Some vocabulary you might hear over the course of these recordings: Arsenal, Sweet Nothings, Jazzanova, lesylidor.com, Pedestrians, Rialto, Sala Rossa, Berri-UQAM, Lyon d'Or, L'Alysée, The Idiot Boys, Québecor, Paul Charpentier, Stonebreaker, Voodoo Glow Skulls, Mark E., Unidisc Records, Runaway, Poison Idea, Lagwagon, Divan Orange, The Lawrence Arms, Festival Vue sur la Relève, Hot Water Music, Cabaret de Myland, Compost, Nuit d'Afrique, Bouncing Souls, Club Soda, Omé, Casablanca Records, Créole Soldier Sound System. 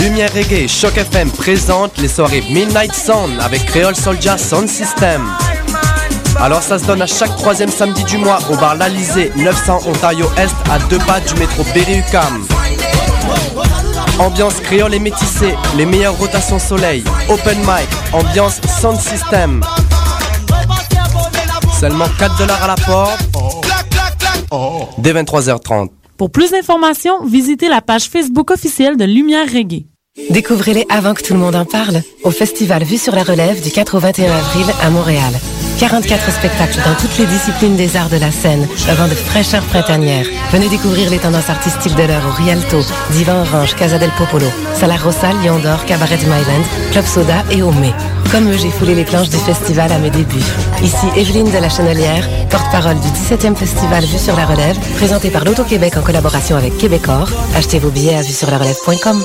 Lumière Reggae et Shock FM présentent les soirées Midnight Sun avec Créole Soldier Sound System. Alors ça se donne à chaque troisième samedi du mois au bar L'Alysée, 900 Ontario-Est, à 2 pas du métro Berri-UQAM. Ambiance créole et métissée, les meilleures rotations soleil, open mic, ambiance sound system. Seulement $4 à la porte, dès 23h30. Pour plus d'informations, visitez la page Facebook officielle de Lumière Reggae. Découvrez-les avant que tout le monde en parle au Festival Vue sur la Relève du 4 au 21 avril à Montréal. 44 spectacles dans toutes les disciplines des arts de la scène, avant de fraîcheurs printanières. Venez découvrir les tendances artistiques de l'heure au Rialto, Divan Orange, Casa del Popolo, Sala Rossa, Lyon d'Or, Cabaret de Myland, Club Soda et Omé. Comme eux, j'ai foulé les planches du festival à mes débuts. Ici Evelyne de la Chenelière, porte-parole du 17e Festival Vue sur la Relève, présenté par L'Auto-Québec en collaboration avec Québecor. Achetez vos billets à vuesurlarelève.com.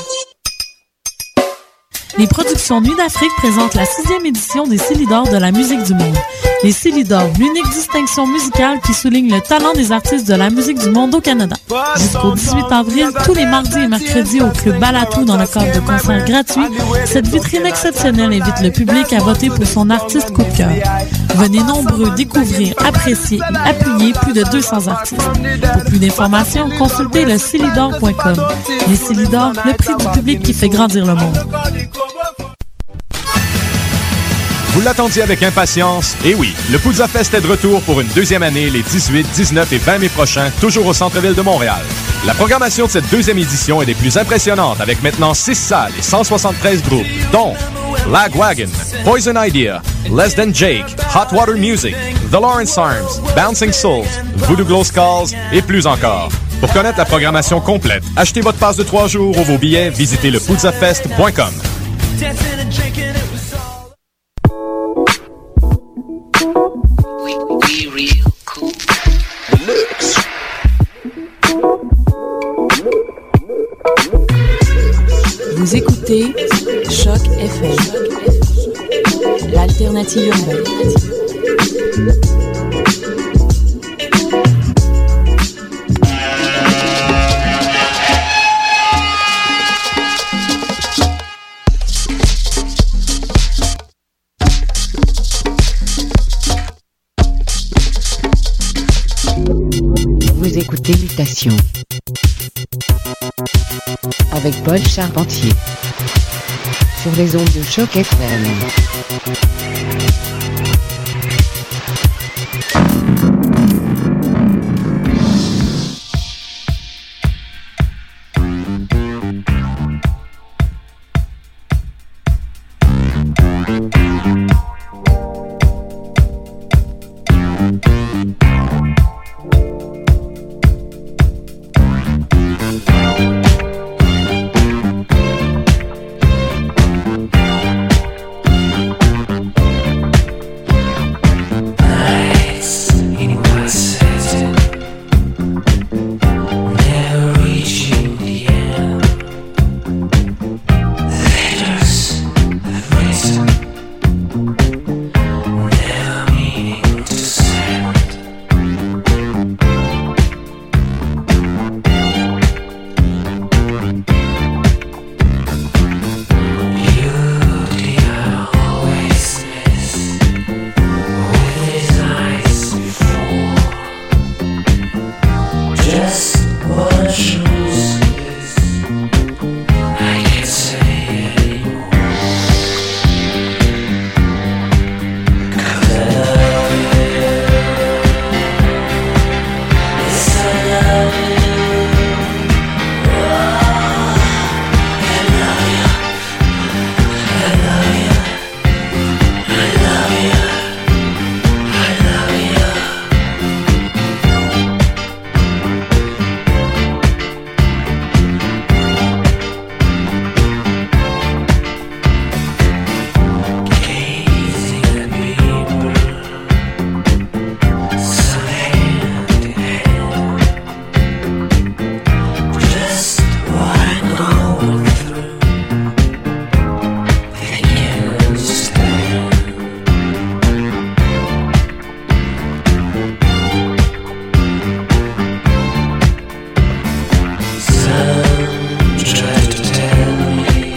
Les productions Nuit d'Afrique présentent la 6e édition des Syli d'Or de la musique du monde. Les Syli d'Or, l'unique distinction musicale qui souligne le talent des artistes de la musique du monde au Canada. Jusqu'au 18 avril, tous les mardis et mercredis au Club Balatou dans le cadre de concerts gratuits, cette vitrine exceptionnelle invite le public à voter pour son artiste coup de cœur. Venez nombreux découvrir, apprécier et appuyer plus de 200 artistes. Pour plus d'informations, consultez lesylidor.com. Les Syli d'Or, le prix du public qui fait grandir le monde. Vous l'attendiez avec impatience? Et oui, le Pouzza Fest est de retour pour une 2e année les 18, 19 et 20 mai prochains, toujours au centre-ville de Montréal. La programmation de cette 2e édition est des plus impressionnantes avec maintenant 6 salles et 173 groupes, dont Lagwagon, Poison Idea, Less Than Jake, Hot Water Music, The Lawrence Arms, Bouncing Souls, Voodoo Glow Skulls et plus encore. Pour connaître la programmation complète, achetez votre passe de 3 jours ou vos billets, visitez le pouzzafest.com. Vous écoutez Choc FM, l'alternative urbaine. Vous écoutez Mutation avec Paul Charpentier sur les ondes de Choc FM. Try to tell me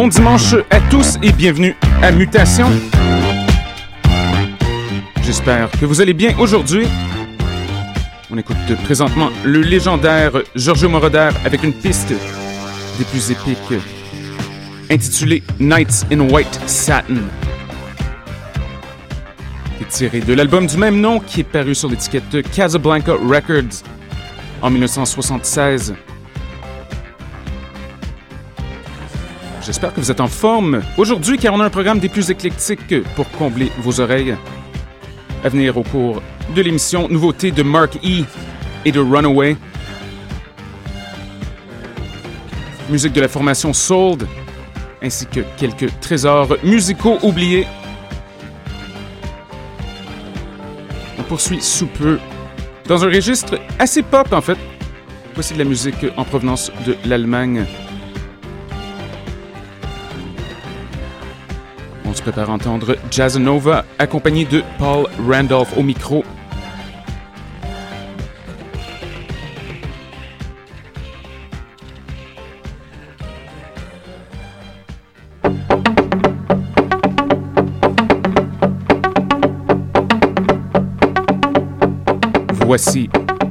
Bon dimanche à tous et bienvenue à Mutation. J'espère que vous allez bien aujourd'hui. On écoute présentement le légendaire Giorgio Moroder avec une piste des plus épiques intitulée Nights in White Satin, qui est tirée de l'album du même nom qui est paru sur l'étiquette Casablanca Records en 1976. J'espère que vous êtes en forme aujourd'hui car on a un programme des plus éclectiques pour combler vos oreilles. À venir au cours de l'émission, nouveautés de Mark E. et de Runaway. Musique de la formation Sold, ainsi que quelques trésors musicaux oubliés. On poursuit sous peu dans un registre assez pop en fait. Voici de la musique en provenance de l'Allemagne. On se prépare à entendre Jazzanova, accompagné de Paul Randolph au micro. Voici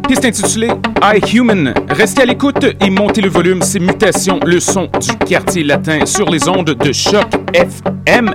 piste intitulée I Human. Restez à l'écoute et montez le volume. C'est Mutation, le son du quartier latin sur les ondes de Shock FM.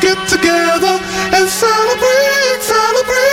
get together and celebrate, celebrate.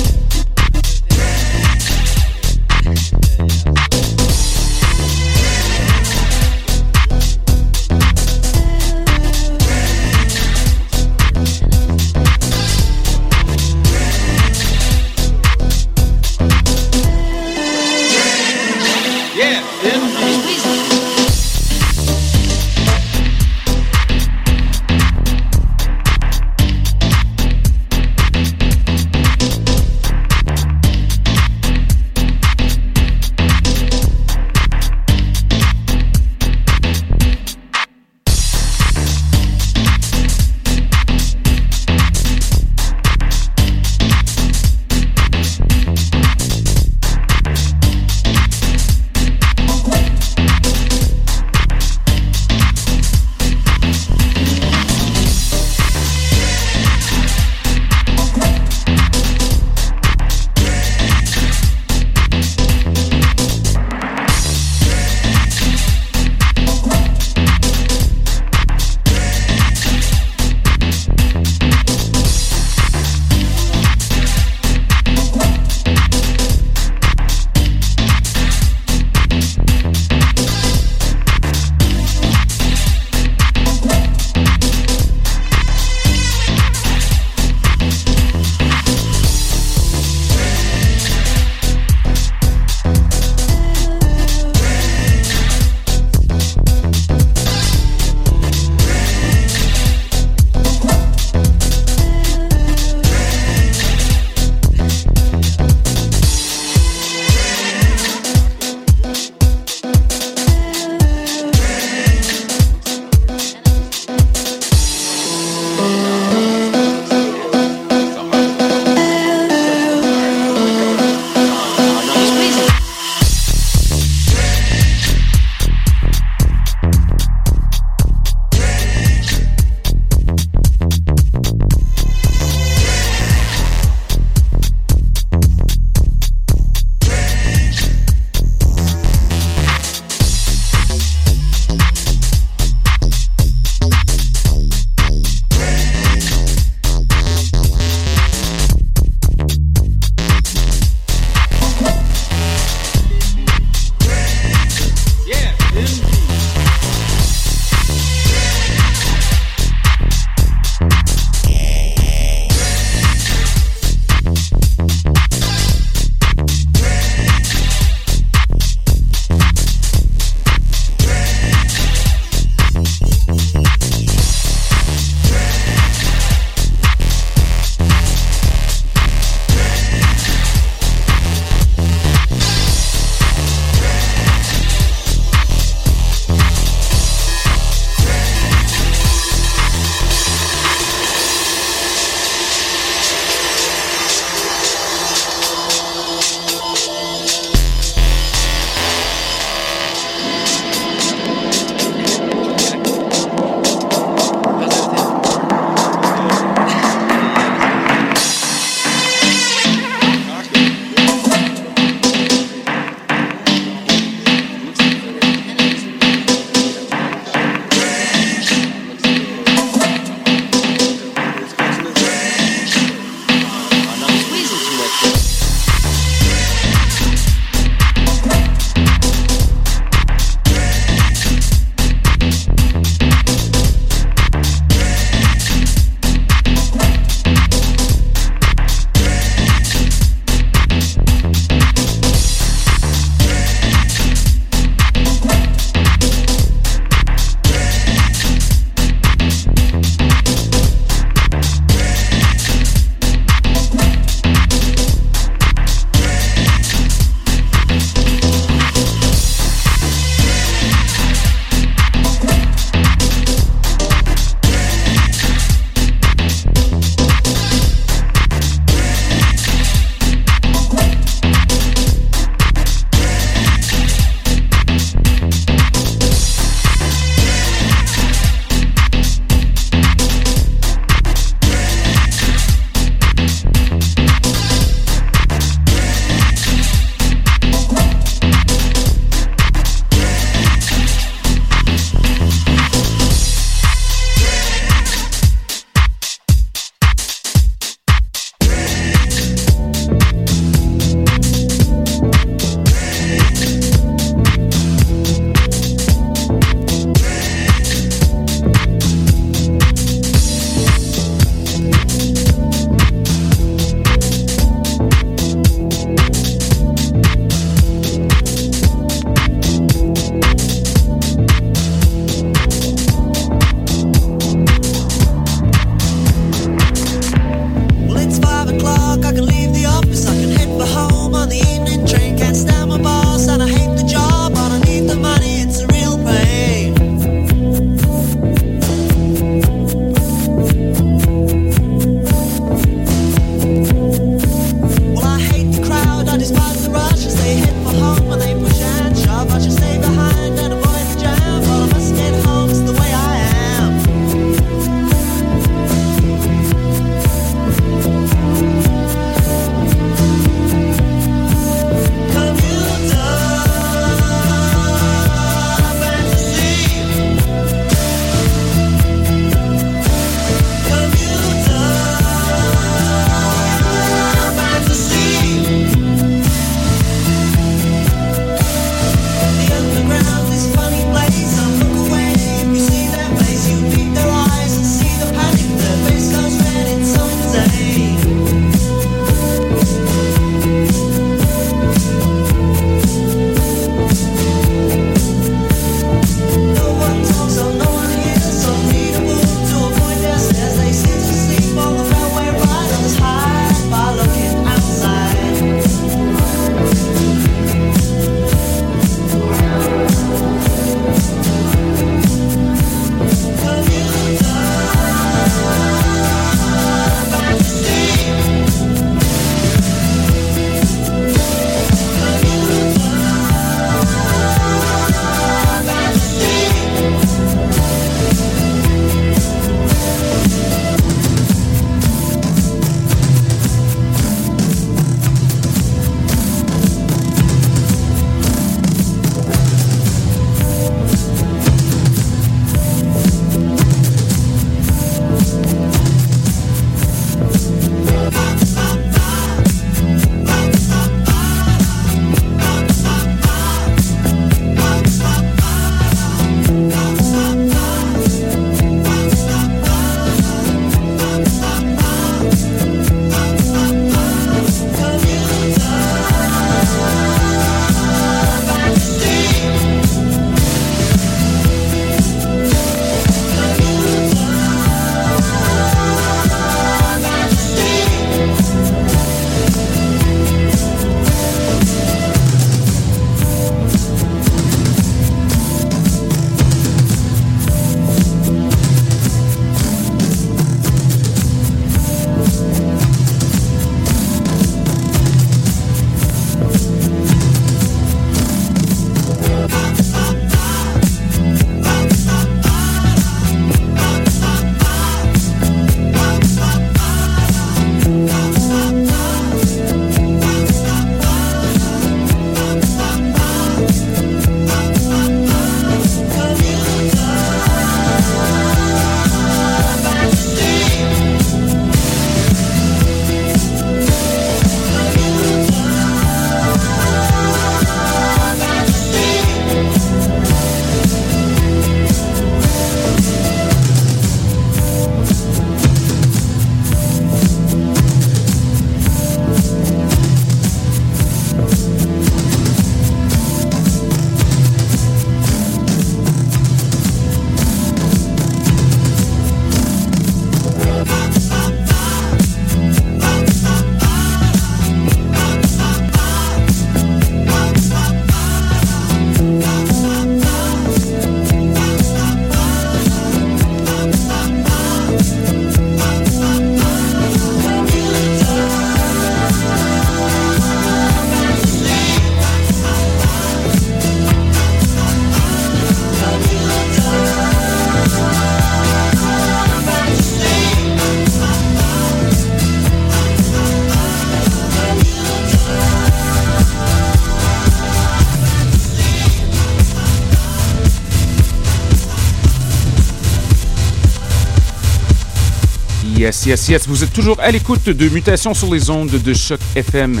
Yes, yes, yes. Vous êtes toujours à l'écoute de Mutation sur les ondes de Shock FM.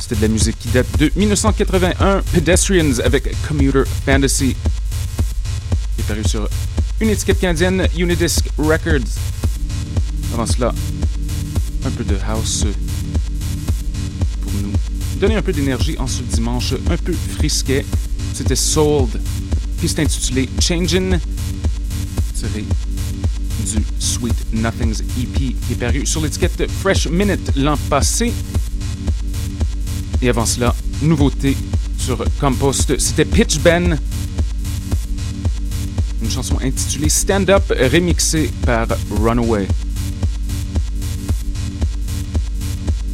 C'était de la musique qui date de 1981, Pedestrians avec Commuter Fantasy, qui est paru sur une étiquette canadienne, Unidisc Records. Avant cela, un peu de house pour nous donner un peu d'énergie en ce dimanche un peu frisquet. C'était Sold, piste intitulée Changin', tiré du Sweet Nothings EP qui est paru sur l'étiquette Fresh Minute l'an passé. Et avant cela, nouveauté sur Compost, c'était Pitch Ben, une chanson intitulée Stand Up, remixée par Runaway.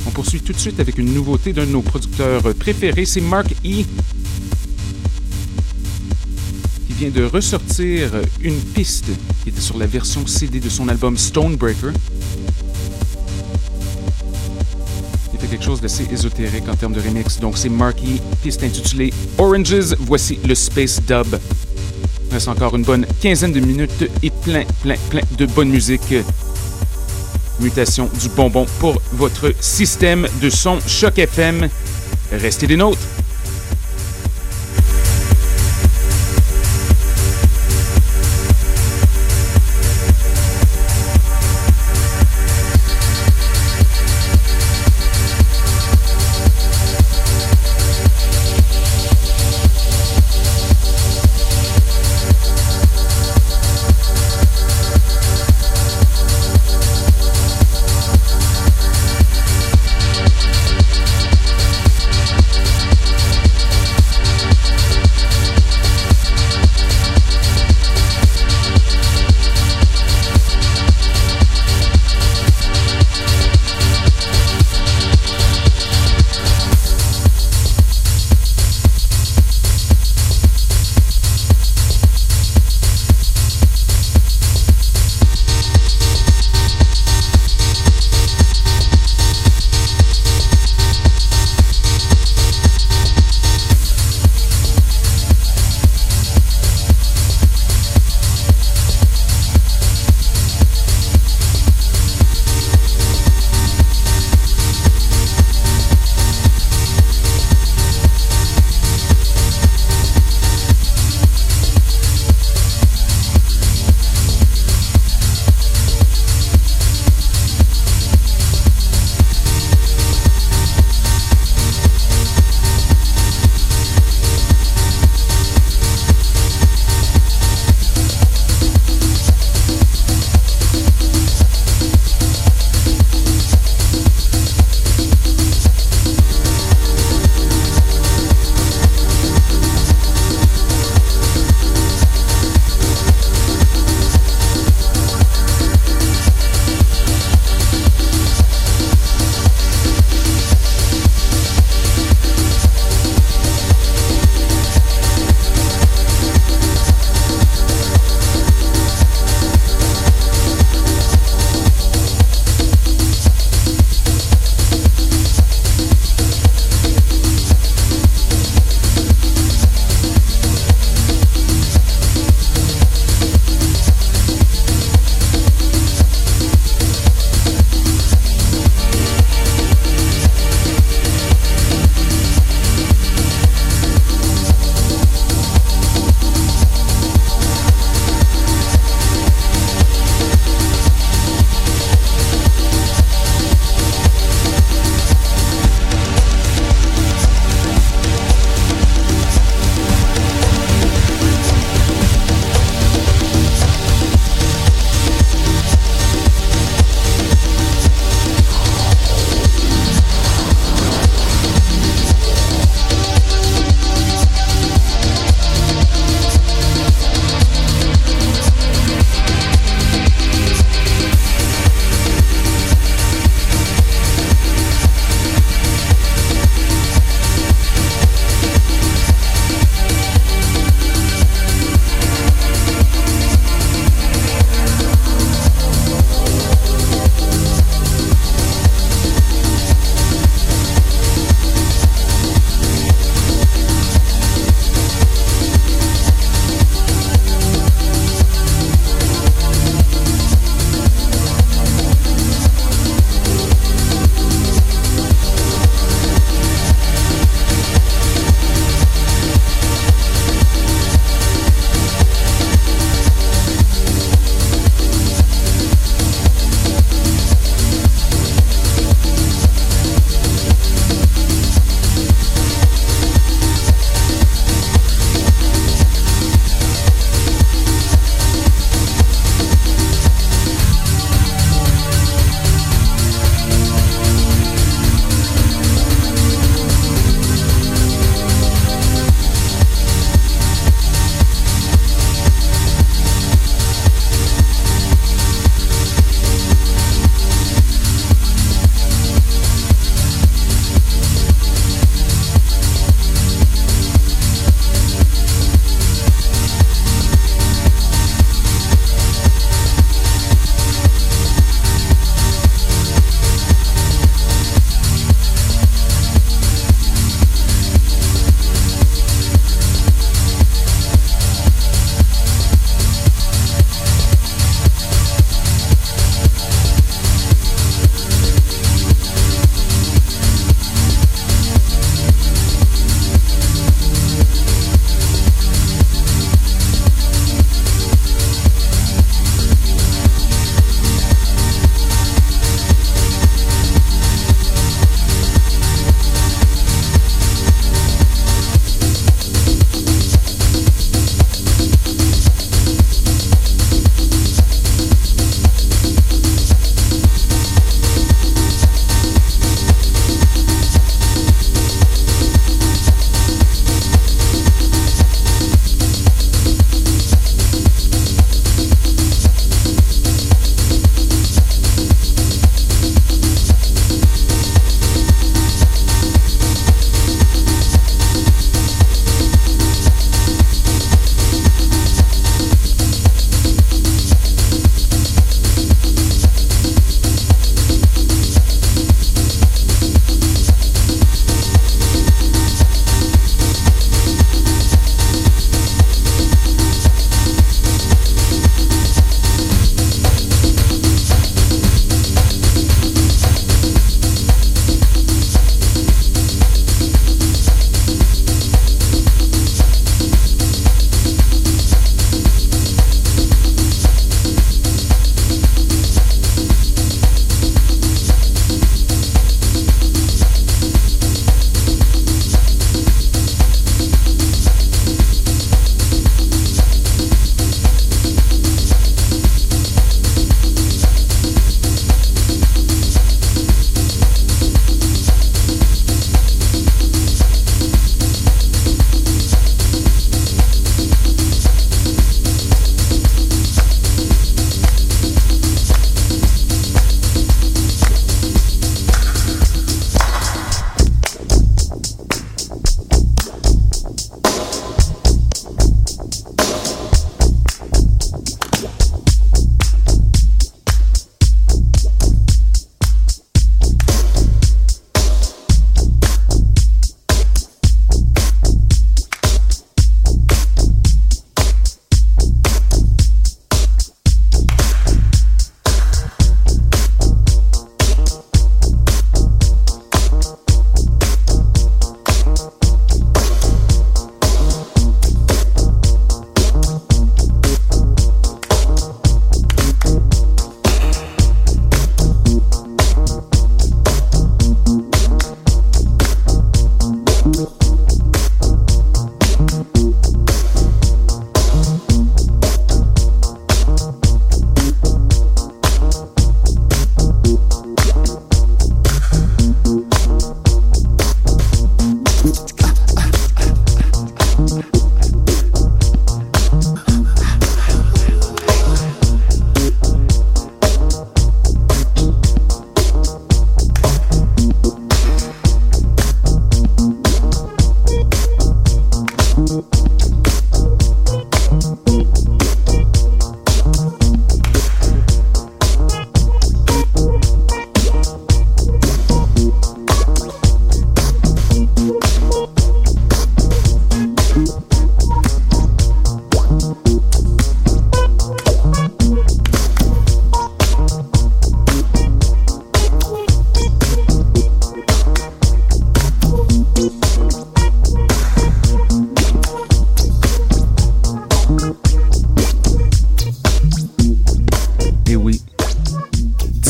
On poursuit tout de suite avec une nouveauté d'un de nos producteurs préférés, c'est Mark E., qui vient de ressortir une piste qui était sur la version CD de son album Stonebreaker. Il fait quelque chose d'assez ésotérique en termes de remix, donc c'est Mark E., piste intitulée Oranges, voici le Space Dub. Il reste encore une bonne quinzaine de minutes et plein de bonne musique. Mutation du bonbon pour votre système de son Choc FM. Restez des nôtres!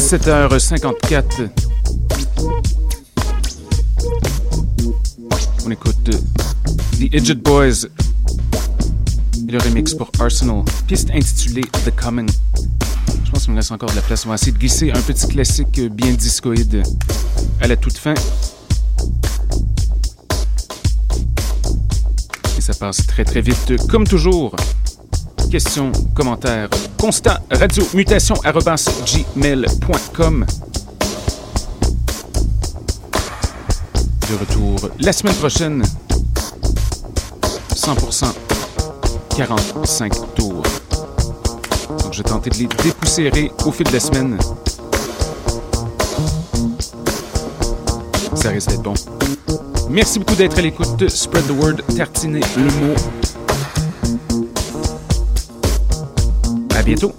17h54. On écoute The Idiot Boys et le remix pour Arsenal, piste intitulée The Coming. Je pense qu'il me reste encore de la place. On va essayer de glisser un petit classique bien discoïde à la toute fin. Et ça passe très très vite, comme toujours. Questions, commentaires, constat, radio, mutation, @gmail.com. De retour la semaine prochaine, 100%, 45 tours. Donc je vais tenter de les dépoussiérer au fil de la semaine. Ça risque d'être bon. Merci beaucoup d'être à l'écoute. Spread the word, tartinez le mot. À bientôt.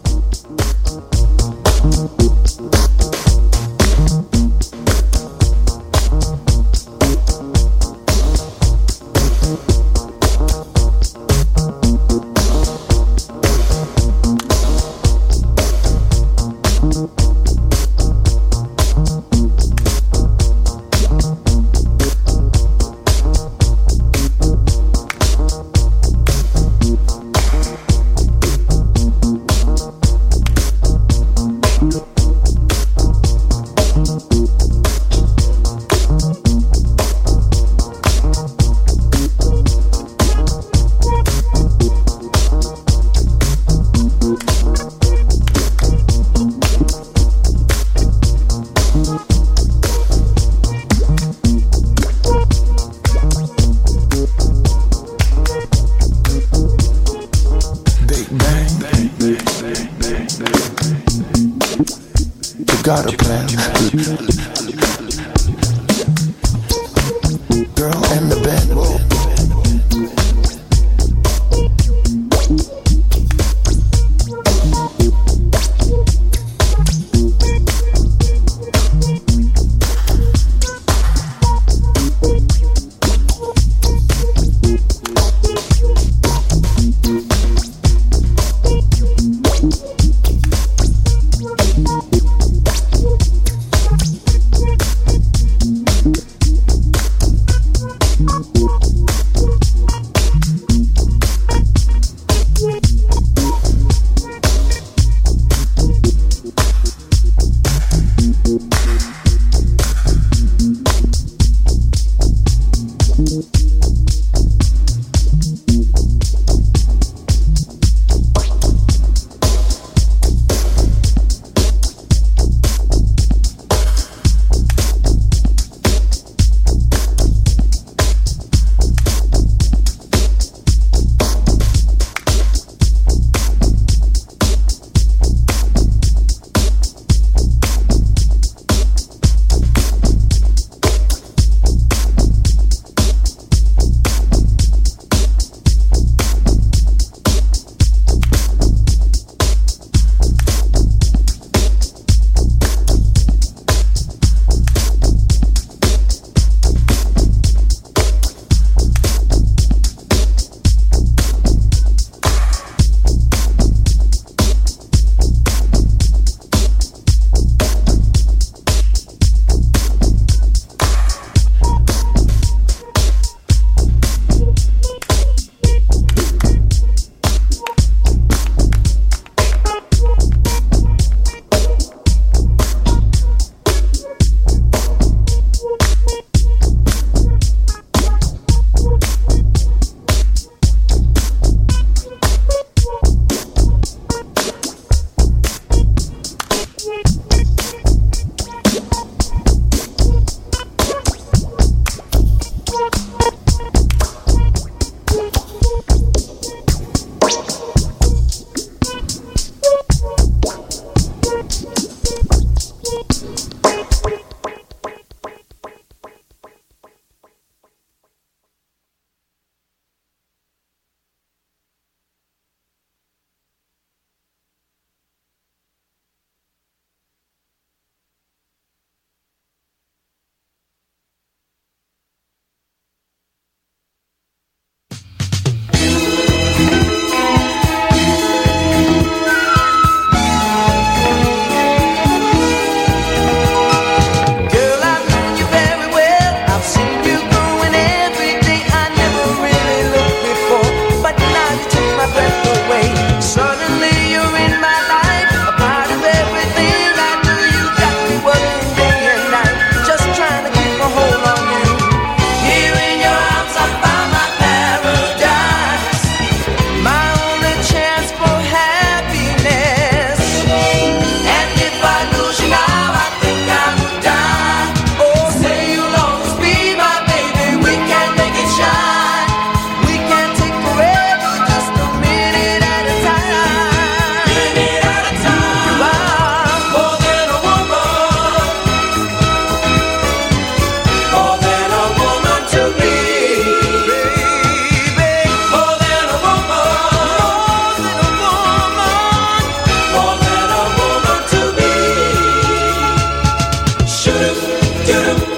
do do do do.